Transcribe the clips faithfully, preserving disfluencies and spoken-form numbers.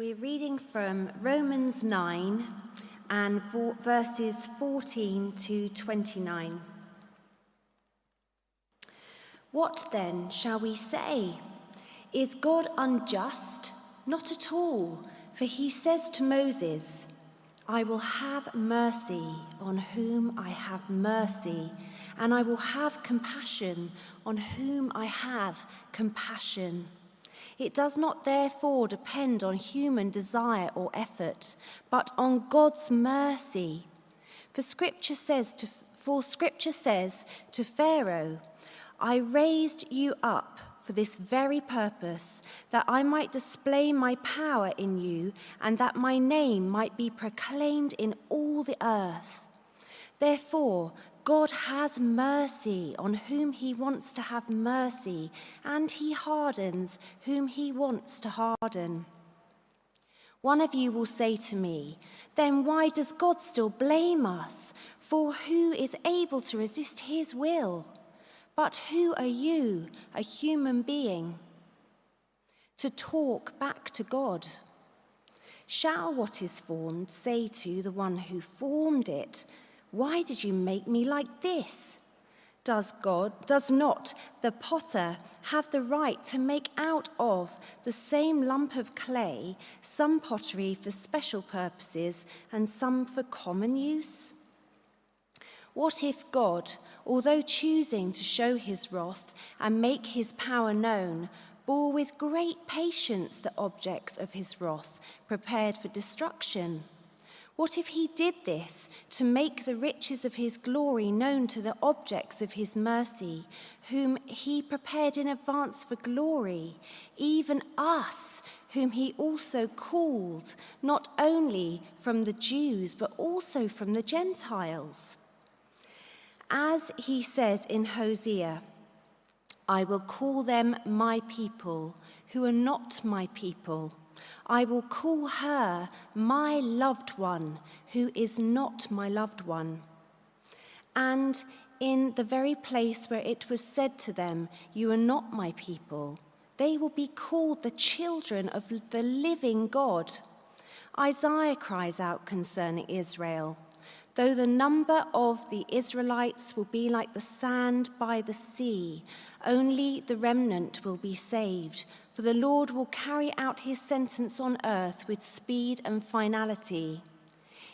We're reading from Romans nine and verses fourteen to twenty-nine. What then shall we say? Is God unjust? Not at all, for he says to Moses, I will have mercy on whom I have mercy, and I will have compassion on whom I have compassion. It does not therefore depend on human desire or effort, but on God's mercy. For Scripture says to, for Scripture says to Pharaoh, I raised you up for this very purpose, that I might display my power in you, and that my name might be proclaimed in all the earth. Therefore, God has mercy on whom he wants to have mercy, and he hardens whom he wants to harden. One of you will say to me, then why does God still blame us? For who is able to resist his will? But who are you, a human being, to talk back to God? Shall what is formed say to the one who formed it, why did you make me like this? Does God, does not the potter have the right to make out of the same lump of clay some pottery for special purposes and some for common use? What if God, although choosing to show his wrath and make his power known, bore with great patience the objects of his wrath prepared for destruction? What if he did this to make the riches of his glory known to the objects of his mercy, whom he prepared in advance for glory, even us, whom he also called, not only from the Jews, but also from the Gentiles? As he says in Hosea, I will call them my people, who are not my people. I will call her my loved one, who is not my loved one. And in the very place where it was said to them, you are not my people, they will be called the children of the living God. Isaiah cries out concerning Israel, though the number of the Israelites will be like the sand by the sea, only the remnant will be saved, for the Lord will carry out his sentence on earth with speed and finality.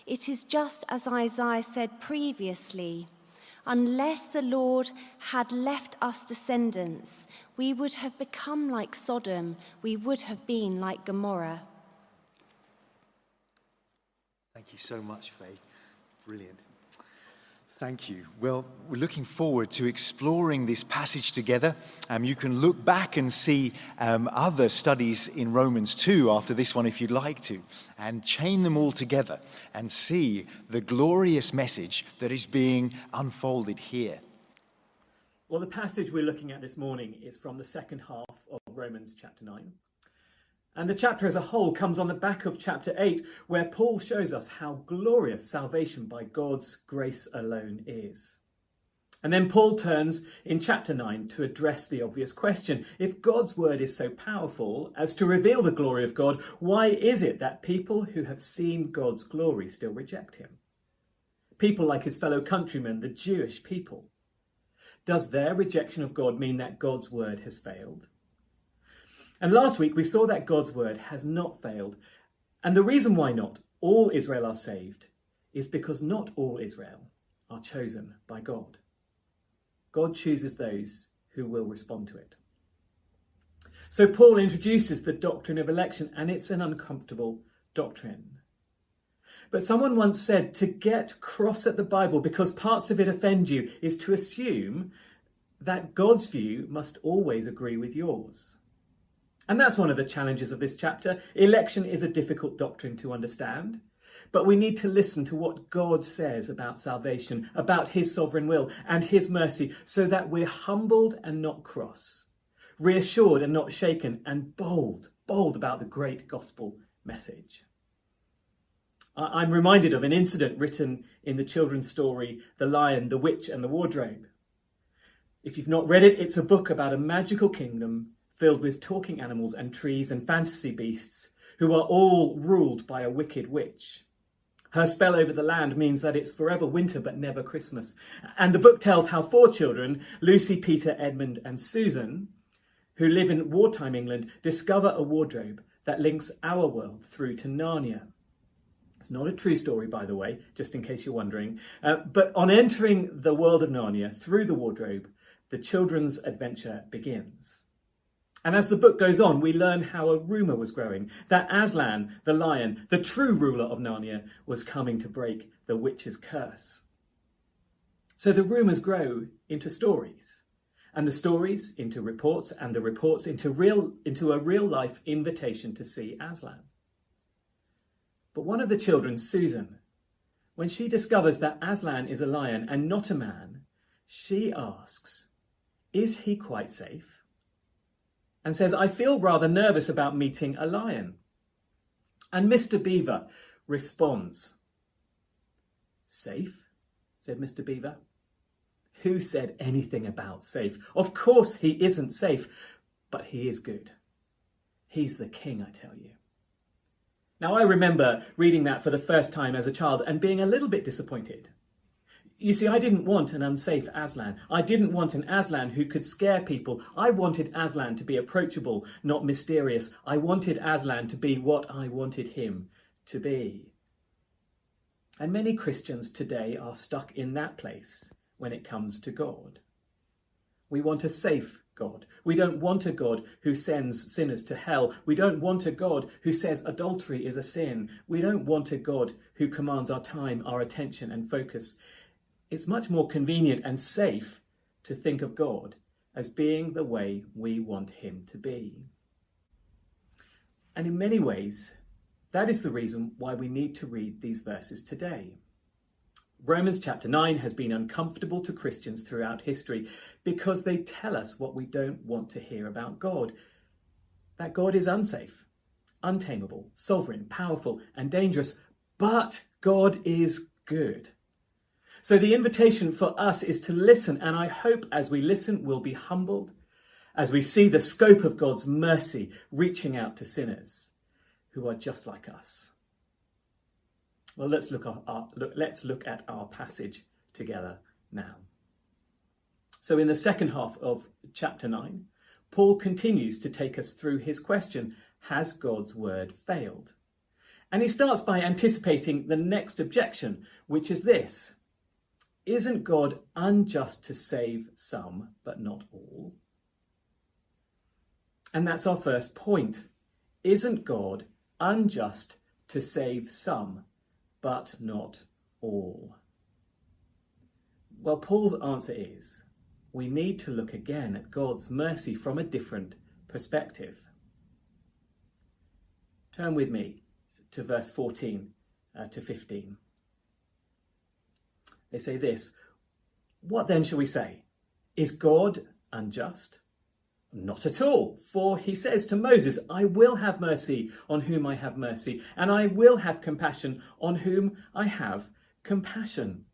It is just as Isaiah said previously, unless the Lord had left us descendants, we would have become like Sodom, we would have been like Gomorrah. Thank you so much, Faye. Brilliant. Thank you. Well, we're looking forward to exploring this passage together. Um, you can look back and see um, other studies in Romans two after this one if you'd like to, and chain them all together and see the glorious message that is being unfolded here. Well, the passage we're looking at this morning is from the second half of Romans chapter nine. And the chapter as a whole comes on the back of chapter eight, where Paul shows us how glorious salvation by God's grace alone is. And then Paul turns in chapter nine to address the obvious question. If God's word is so powerful as to reveal the glory of God, why is it that people who have seen God's glory still reject him? People like his fellow countrymen, the Jewish people. Does their rejection of God mean that God's word has failed? And last week we saw that God's word has not failed. And the reason why not all Israel are saved is because not all Israel are chosen by God. God chooses those who will respond to it. So Paul introduces the doctrine of election, and it's an uncomfortable doctrine. But someone once said to get cross at the Bible because parts of it offend you is to assume that God's view must always agree with yours. And that's one of the challenges of this chapter. Election is a difficult doctrine to understand, but we need to listen to what God says about salvation, about his sovereign will and his mercy, so that we're humbled and not cross, reassured and not shaken, and bold, bold about the great gospel message. I'm reminded of an incident written in the children's story, The Lion, The Witch and the Wardrobe. If you've not read it, it's a book about a magical kingdom filled with talking animals and trees and fantasy beasts who are all ruled by a wicked witch. Her spell over the land means that it's forever winter but never Christmas. And the book tells how four children, Lucy, Peter, Edmund and Susan, who live in wartime England, discover a wardrobe that links our world through to Narnia. It's not a true story, by the way, just in case you're wondering. Uh, but on entering the world of Narnia through the wardrobe, the children's adventure begins. And as the book goes on, we learn how a rumour was growing that Aslan, the lion, the true ruler of Narnia, was coming to break the witch's curse. So the rumours grow into stories, and the stories into reports, and the reports into real into a real-life invitation to see Aslan. But one of the children, Susan, when she discovers that Aslan is a lion and not a man, she asks, is he quite safe? And says, I feel rather nervous about meeting a lion. And Mr Beaver responds, safe? Said Mr Beaver. Who said anything about safe? Of course he isn't safe, but he is good. He's the king, I tell you. Now, I remember reading that for the first time as a child and being a little bit disappointed. You see, I didn't want an unsafe Aslan. I didn't want an Aslan who could scare people. I wanted Aslan to be approachable, not mysterious. I wanted Aslan to be what I wanted him to be. And many Christians today are stuck in that place when it comes to God. We want a safe God. We don't want a God who sends sinners to hell. We don't want a God who says adultery is a sin. We don't want a God who commands our time, our attention and focus. It's much more convenient and safe to think of God as being the way we want him to be. And in many ways, that is the reason why we need to read these verses today. Romans chapter nine has been uncomfortable to Christians throughout history because they tell us what we don't want to hear about God. That God is unsafe, untamable, sovereign, powerful and dangerous, but God is good. So the invitation for us is to listen, and I hope as we listen we'll be humbled as we see the scope of God's mercy reaching out to sinners who are just like us. Well, let's look, our, our, look, let's look at our passage together now. So in the second half of chapter nine, Paul continues to take us through his question, has God's word failed? And he starts by anticipating the next objection, which is this. Isn't God unjust to save some, but not all? And that's our first point. Isn't God unjust to save some, but not all? Well, Paul's answer is, we need to look again at God's mercy from a different perspective. Turn with me to verse fourteen uh, to fifteen. They say this, what then shall we say? Is God unjust? Not at all, for he says to Moses, I will have mercy on whom I have mercy, and I will have compassion on whom I have compassion.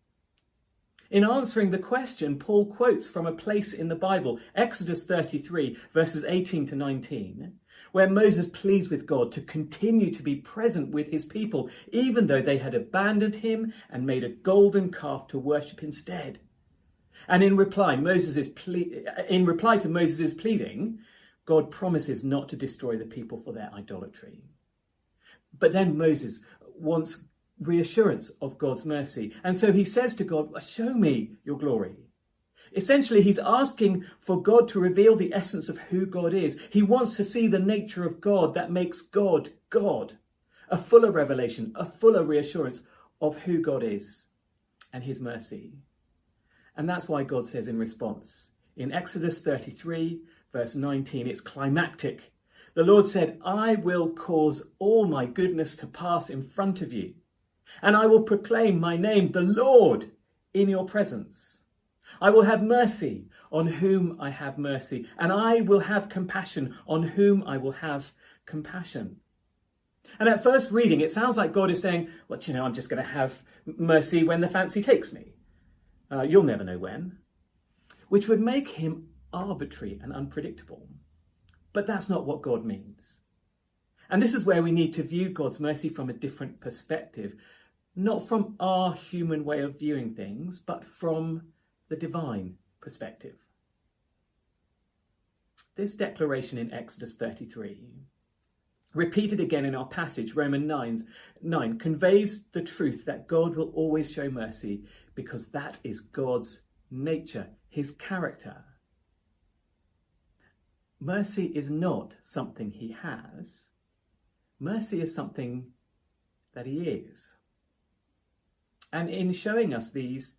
In answering the question, Paul quotes from a place in the Bible, Exodus thirty-three, verses eighteen to nineteen, where Moses pleads with God to continue to be present with his people, even though they had abandoned him and made a golden calf to worship instead. And in reply, Moses is ple- in reply to Moses' pleading, God promises not to destroy the people for their idolatry. But then Moses wants reassurance of God's mercy. And so he says to God, show me your glory. Essentially, he's asking for God to reveal the essence of who God is. He wants to see the nature of God that makes God, God, a fuller revelation, a fuller reassurance of who God is and his mercy. And that's why God says in response, in Exodus thirty-three, verse nineteen, it's climactic. The Lord said, I will cause all my goodness to pass in front of you, and I will proclaim my name, the Lord, in your presence. I will have mercy on whom I have mercy, and I will have compassion on whom I will have compassion. And at first reading, it sounds like God is saying, well, you know, I'm just going to have mercy when the fancy takes me. Uh, you'll never know when, which would make him arbitrary and unpredictable. But that's not what God means. And this is where we need to view God's mercy from a different perspective, not from our human way of viewing things, but from the divine perspective. This declaration in Exodus thirty-three, repeated again in our passage, Romans nine, conveys the truth that God will always show mercy because that is God's nature, his character. Mercy is not something he has. Mercy is something that he is. And in showing us these,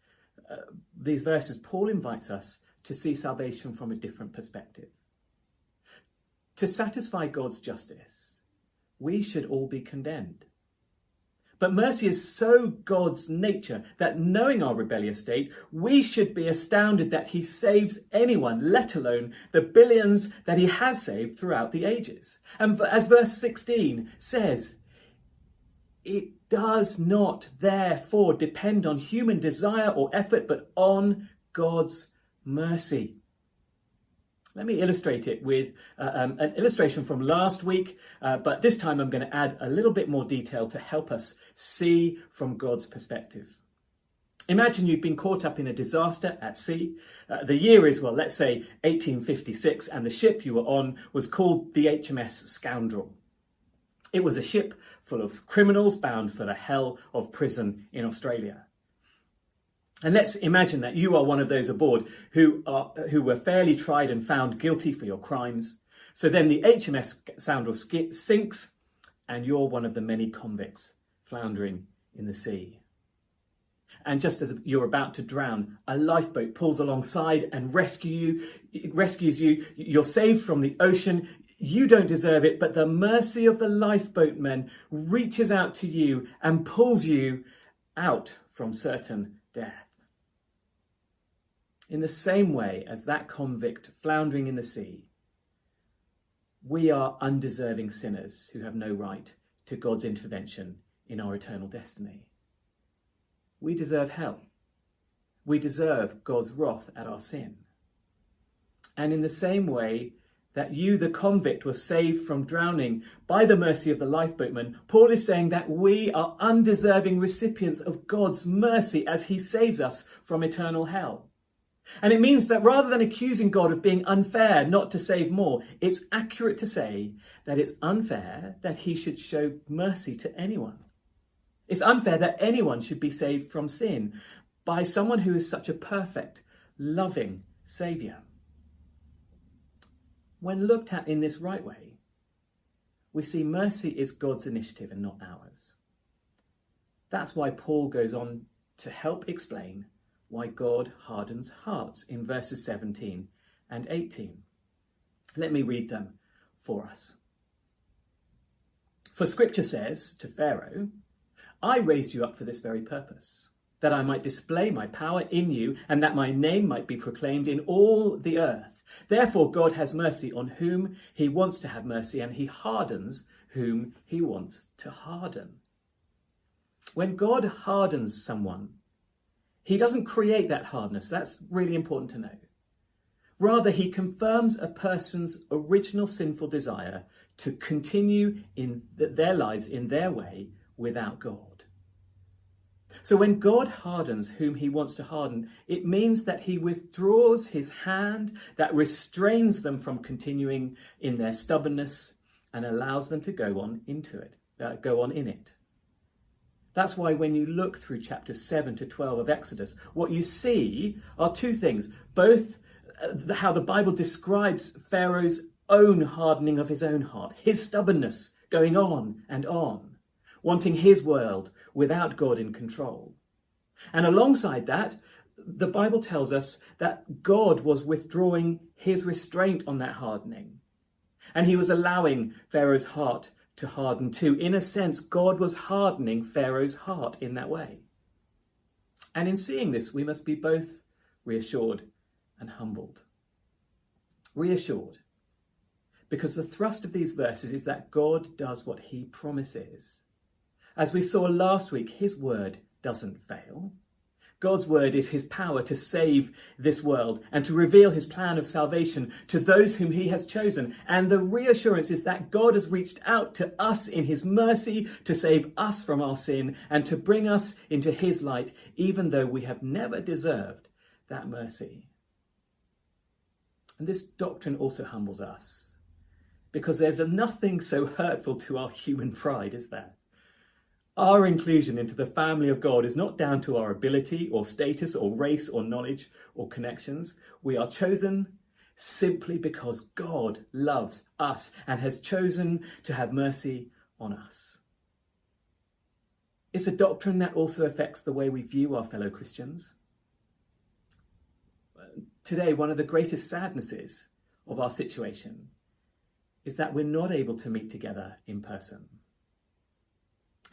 uh, these verses, Paul invites us to see salvation from a different perspective. To satisfy God's justice, we should all be condemned. But mercy is so God's nature that, knowing our rebellious state, we should be astounded that he saves anyone, let alone the billions that he has saved throughout the ages. And as verse sixteen says, it does not therefore depend on human desire or effort, but on God's mercy. Let me illustrate it with uh, um, an illustration from last week, uh, but this time I'm going to add a little bit more detail to help us see from God's perspective. Imagine you've been caught up in a disaster at sea. Uh, the year is, well, let's say eighteen fifty-six, and the ship you were on was called the H M S Scoundrel. It was a ship full of criminals bound for the hell of prison in Australia. And let's imagine that you are one of those aboard who are who were fairly tried and found guilty for your crimes. So then the H M S Scoundrel sinks and you're one of the many convicts floundering in the sea. And just as you're about to drown, a lifeboat pulls alongside and rescue you, rescues you. You're saved from the ocean. You don't deserve it, but the mercy of the lifeboatmen reaches out to you and pulls you out from certain death. In the same way as that convict floundering in the sea, we are undeserving sinners who have no right to God's intervention in our eternal destiny. We deserve hell. We deserve God's wrath at our sin. And in the same way that you, the convict, were saved from drowning by the mercy of the lifeboatman, Paul is saying that we are undeserving recipients of God's mercy as he saves us from eternal hell. And it means that rather than accusing God of being unfair not to save more, it's accurate to say that it's unfair that he should show mercy to anyone. It's unfair that anyone should be saved from sin by someone who is such a perfect, loving saviour. When looked at in this right way, we see mercy is God's initiative and not ours. That's why Paul goes on to help explain why God hardens hearts in verses seventeen and eighteen. Let me read them for us. For Scripture says to Pharaoh, I raised you up for this very purpose, that I might display my power in you and that my name might be proclaimed in all the earth. Therefore God has mercy on whom he wants to have mercy, and he hardens whom he wants to harden. When God hardens someone, he doesn't create that hardness. That's really important to know. Rather, he confirms a person's original sinful desire to continue in th- their lives in their way without God. So when God hardens whom he wants to harden, it means that he withdraws his hand that restrains them from continuing in their stubbornness and allows them to go on into it, uh, go on in it. That's why when you look through chapters seven to twelve of Exodus, what you see are two things, both how the Bible describes Pharaoh's own hardening of his own heart, his stubbornness going on and on, wanting his world without God in control. And alongside that, the Bible tells us that God was withdrawing his restraint on that hardening, and he was allowing Pharaoh's heart to harden too. In a sense, God was hardening Pharaoh's heart in that way. And in seeing this, we must be both reassured and humbled. Reassured, because the thrust of these verses is that God does what he promises. As we saw last week, his word doesn't fail. God's word is his power to save this world and to reveal his plan of salvation to those whom he has chosen. And the reassurance is that God has reached out to us in his mercy to save us from our sin and to bring us into his light, even though we have never deserved that mercy. And this doctrine also humbles us, because there's nothing so hurtful to our human pride, is there? Our inclusion into the family of God is not down to our ability or status or race or knowledge or connections. We are chosen simply because God loves us and has chosen to have mercy on us. It's a doctrine that also affects the way we view our fellow Christians. Today, one of the greatest sadnesses of our situation is that we're not able to meet together in person.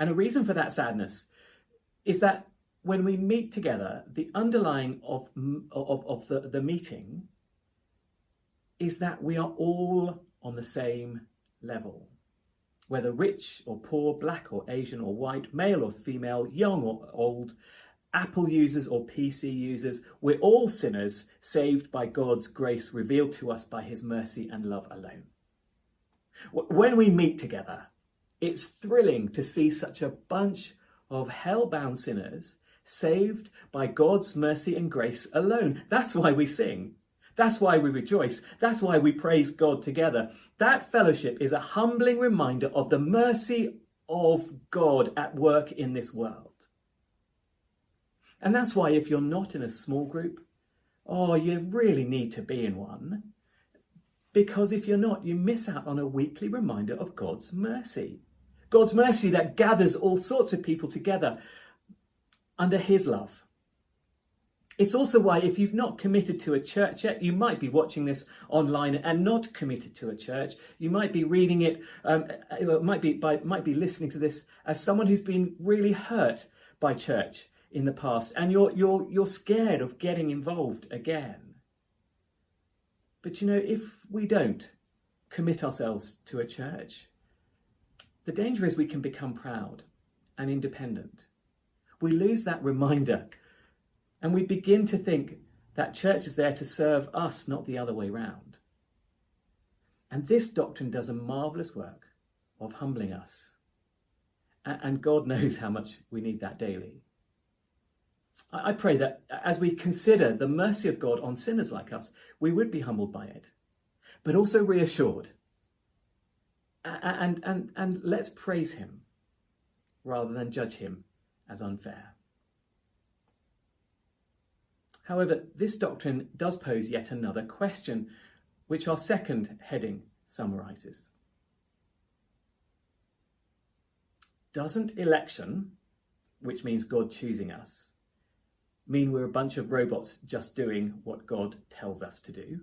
And a reason for that sadness is that when we meet together, the underlying of, of, of the, the meeting is that we are all on the same level, whether rich or poor, black or Asian or white, male or female, young or old, Apple users or P C users. We're all sinners saved by God's grace revealed to us by his mercy and love alone. When we meet together, it's thrilling to see such a bunch of hell-bound sinners saved by God's mercy and grace alone. That's why we sing. That's why we rejoice. That's why we praise God together. That fellowship is a humbling reminder of the mercy of God at work in this world. And that's why if you're not in a small group, oh, you really need to be in one. Because if you're not, you miss out on a weekly reminder of God's mercy. God's mercy that gathers all sorts of people together under his love. It's also why if you've not committed to a church yet, you might be watching this online and not committed to a church. You might be reading it, um, might be, by, might be listening to this as someone who's been really hurt by church in the past. And you're, you're, you're scared of getting involved again. But you know, if we don't commit ourselves to a church, the danger is we can become proud and independent. We lose that reminder and we begin to think that church is there to serve us, not the other way round. And this doctrine does a marvellous work of humbling us. And God knows how much we need that daily. I pray that as we consider the mercy of God on sinners like us, we would be humbled by it, but also reassured. And, and, and let's praise him rather than judge him as unfair. However, this doctrine does pose yet another question, which our second heading summarises. Doesn't election, which means God choosing us, mean we're a bunch of robots just doing what God tells us to do?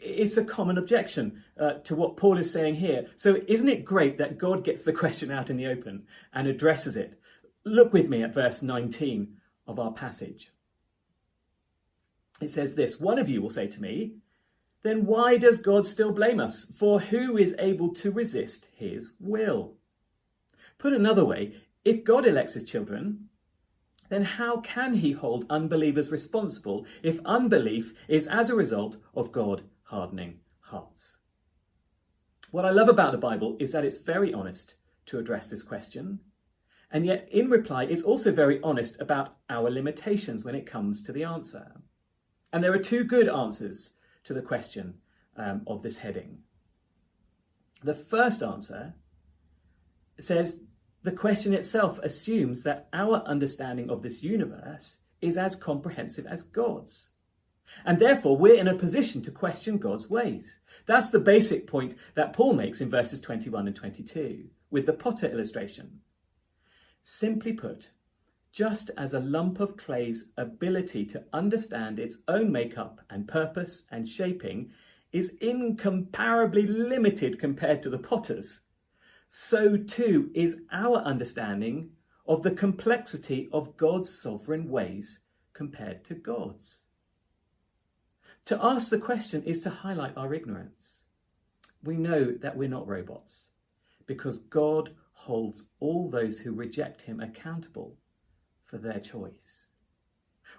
It's a common objection uh, to what Paul is saying here. So isn't it great that God gets the question out in the open and addresses it? Look with me at verse nineteen of our passage. It says this, "One of you will say to me, then why does God still blame us? For who is able to resist his will?" Put another way, if God elects his children, then how can he hold unbelievers responsible if unbelief is as a result of God hardening hearts? What I love about the Bible is that it's very honest to address this question, and yet in reply it's also very honest about our limitations when it comes to the answer. And there are two good answers to the question um, of this heading. The first answer says, the question itself assumes that our understanding of this universe is as comprehensive as God's, and therefore we're in a position to question God's ways. That's the basic point that Paul makes in verses twenty-one and twenty-two with the potter illustration. Simply put, just as a lump of clay's ability to understand its own makeup and purpose and shaping is incomparably limited compared to the potter's, so too is our understanding of the complexity of God's sovereign ways compared to God's. To ask the question is to highlight our ignorance. We know that we're not robots, because God holds all those who reject him accountable for their choice,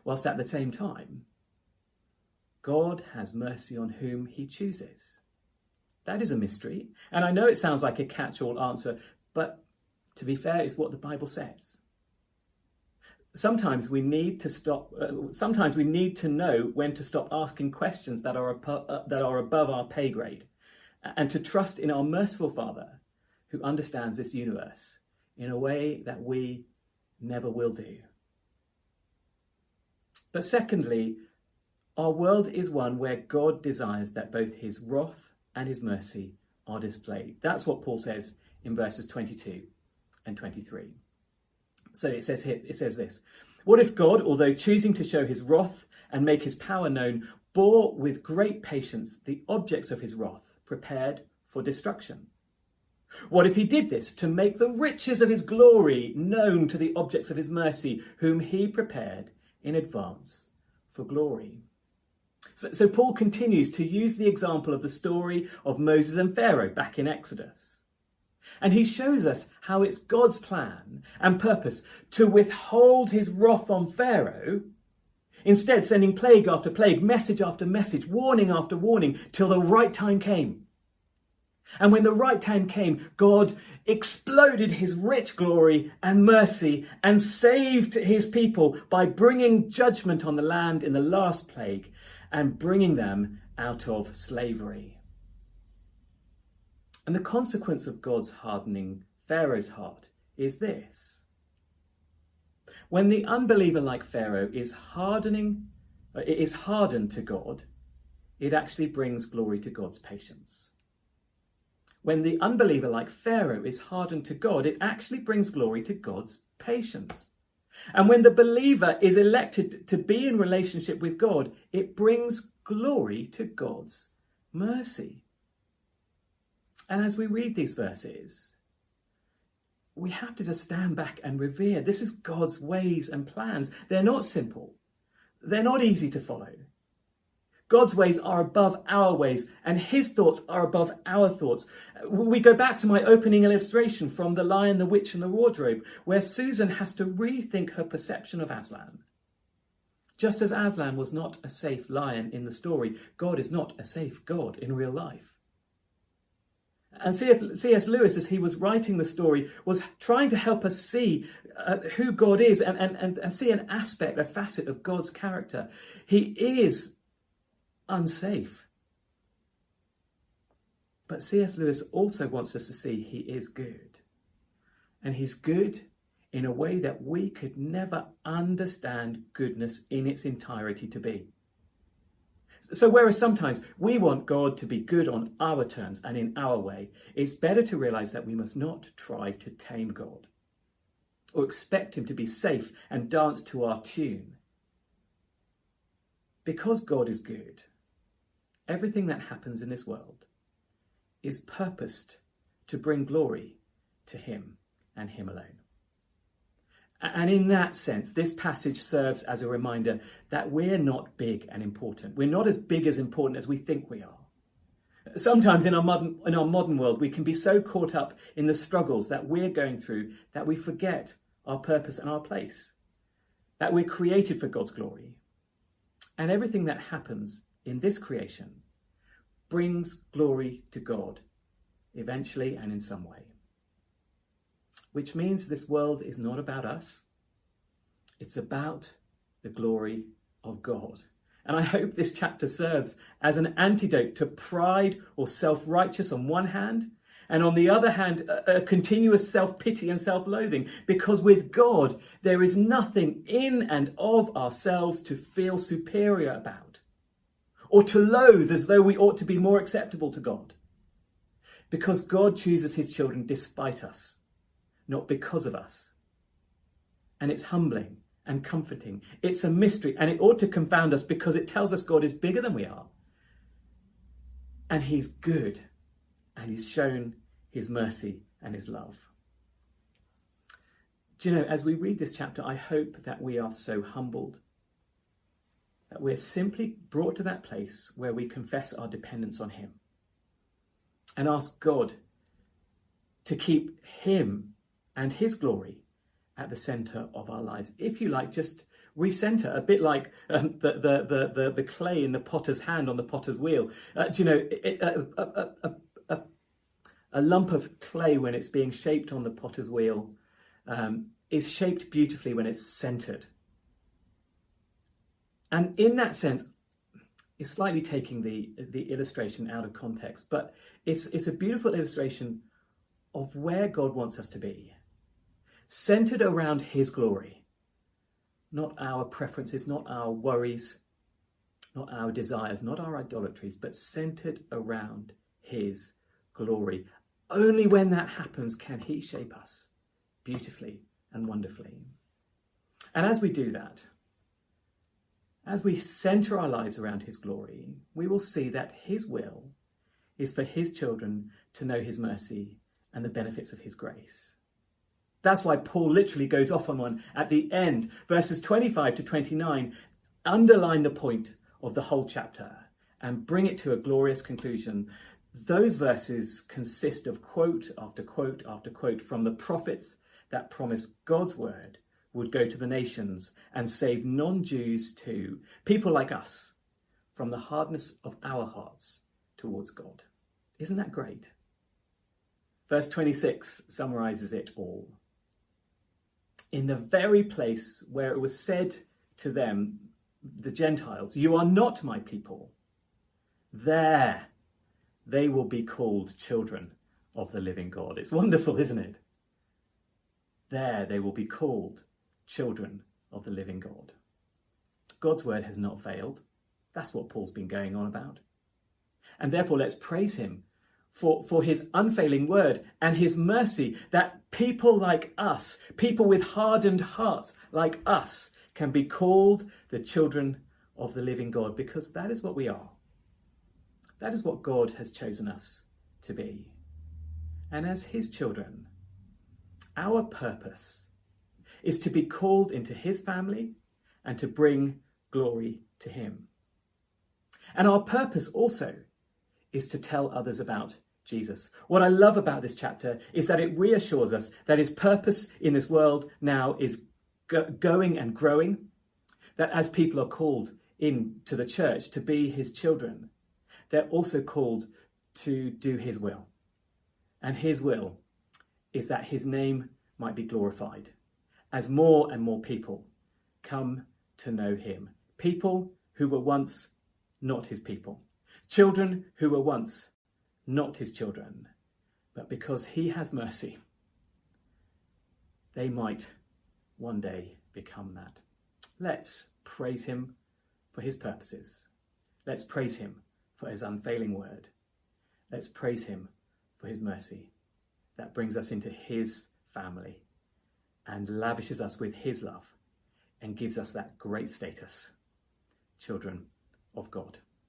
whilst at the same time, God has mercy on whom he chooses. That is a mystery, and I know it sounds like a catch-all answer, but to be fair, it's what the Bible says. Sometimes we need to stop. Uh, sometimes we need to know when to stop asking questions that are uh, that are above our pay grade, and to trust in our merciful Father, who understands this universe in a way that we never will do. But secondly, our world is one where God desires that both his wrath and his mercy are displayed. That's what Paul says in verses twenty-two and twenty-three. So it says here, it says this: "What if God, although choosing to show his wrath and make his power known, bore with great patience the objects of his wrath prepared for destruction? What if he did this to make the riches of his glory known to the objects of his mercy, whom he prepared in advance for glory?" So, so Paul continues to use the example of the story of Moses and Pharaoh back in Exodus. And he shows us how it's God's plan and purpose to withhold his wrath on Pharaoh, instead sending plague after plague, message after message, warning after warning, till the right time came. And when the right time came, God exploded his rich glory and mercy and saved his people by bringing judgment on the land in the last plague and bringing them out of slavery. And the consequence of God's hardening Pharaoh's heart is this: when the unbeliever like Pharaoh is hardening, is hardened to God, it actually brings glory to God's patience. When the unbeliever like Pharaoh is hardened to God, it actually brings glory to God's patience. And when the believer is elected to be in relationship with God, it brings glory to God's mercy. And as we read these verses, we have to just stand back and revere. This is God's ways and plans. They're not simple. They're not easy to follow. God's ways are above our ways, and his thoughts are above our thoughts. We go back to my opening illustration from The Lion, The Witch and the Wardrobe, where Susan has to rethink her perception of Aslan. Just as Aslan was not a safe lion in the story, God is not a safe God in real life. And C S Lewis, as he was writing the story, was trying to help us see uh, who God is and, and, and, and see an aspect, a facet of God's character. He is unsafe. But C S Lewis also wants us to see he is good. And he's good in a way that we could never understand goodness in its entirety to be. So whereas sometimes we want God to be good on our terms and in our way, it's better to realize that we must not try to tame God or expect him to be safe and dance to our tune. Because God is good, everything that happens in this world is purposed to bring glory to him and him alone. And in that sense, this passage serves as a reminder that we're not big and important. We're not as big as important as we think we are. Sometimes in our modern, in our modern world, we can be so caught up in the struggles that we're going through that we forget our purpose and our place, that we're created for God's glory. And everything that happens in this creation brings glory to God, eventually and in some way. Which means this world is not about us. It's about the glory of God. And I hope this chapter serves as an antidote to pride or self-righteous on one hand, and on the other hand, a, a continuous self-pity and self-loathing, because with God, there is nothing in and of ourselves to feel superior about, or to loathe as though we ought to be more acceptable to God. Because God chooses his children despite us, not because of us. And it's humbling and comforting. It's a mystery, and it ought to confound us because it tells us God is bigger than we are. And he's good, and he's shown his mercy and his love. Do you know, as we read this chapter, I hope that we are so humbled, that we're simply brought to that place where we confess our dependence on him and ask God to keep him and his glory at the center of our lives. If you like, just recenter, a bit like um, the, the, the, the, the clay in the potter's hand on the potter's wheel. Uh, do you know, it, a, a, a, a lump of clay when it's being shaped on the potter's wheel um, is shaped beautifully when it's centered. And in that sense, it's slightly taking the, the illustration out of context, but it's, it's a beautiful illustration of where God wants us to be, centered around his glory, not our preferences, not our worries, not our desires, not our idolatries, but centered around his glory. Only when that happens can he shape us beautifully and wonderfully. And as we do that, as we center our lives around his glory, we will see that his will is for his children to know his mercy and the benefits of his grace. That's why Paul literally goes off on one at the end. Verses twenty-five to twenty-nine underline the point of the whole chapter and bring it to a glorious conclusion. Those verses consist of quote after quote after quote from the prophets that promise God's word would go to the nations and save non-Jews too, people like us, from the hardness of our hearts towards God. Isn't that great? Verse twenty-six summarizes it all. In the very place where it was said to them, the Gentiles, "You are not my people," there they will be called children of the living God. It's wonderful, isn't it? There they will be called children of the living God. God's word has not failed. That's what Paul's been going on about. And therefore, let's praise him for, for his unfailing word and his mercy, that people like us, people with hardened hearts like us, can be called the children of the living God, because that is what we are. That is what God has chosen us to be. And as his children, our purpose is to be called into his family and to bring glory to him. And our purpose also is to tell others about Jesus. What I love about this chapter is that it reassures us that his purpose in this world now is go- going and growing, that as people are called into the church to be his children, they're also called to do his will. And his will is that his name might be glorified as more and more people come to know him. People who were once not his people. Children who were once not his children. But because he has mercy, they might one day become that. Let's praise him for his purposes. Let's praise him for his unfailing word. Let's praise him for his mercy that brings us into his family and lavishes us with his love and gives us that great status, children of God.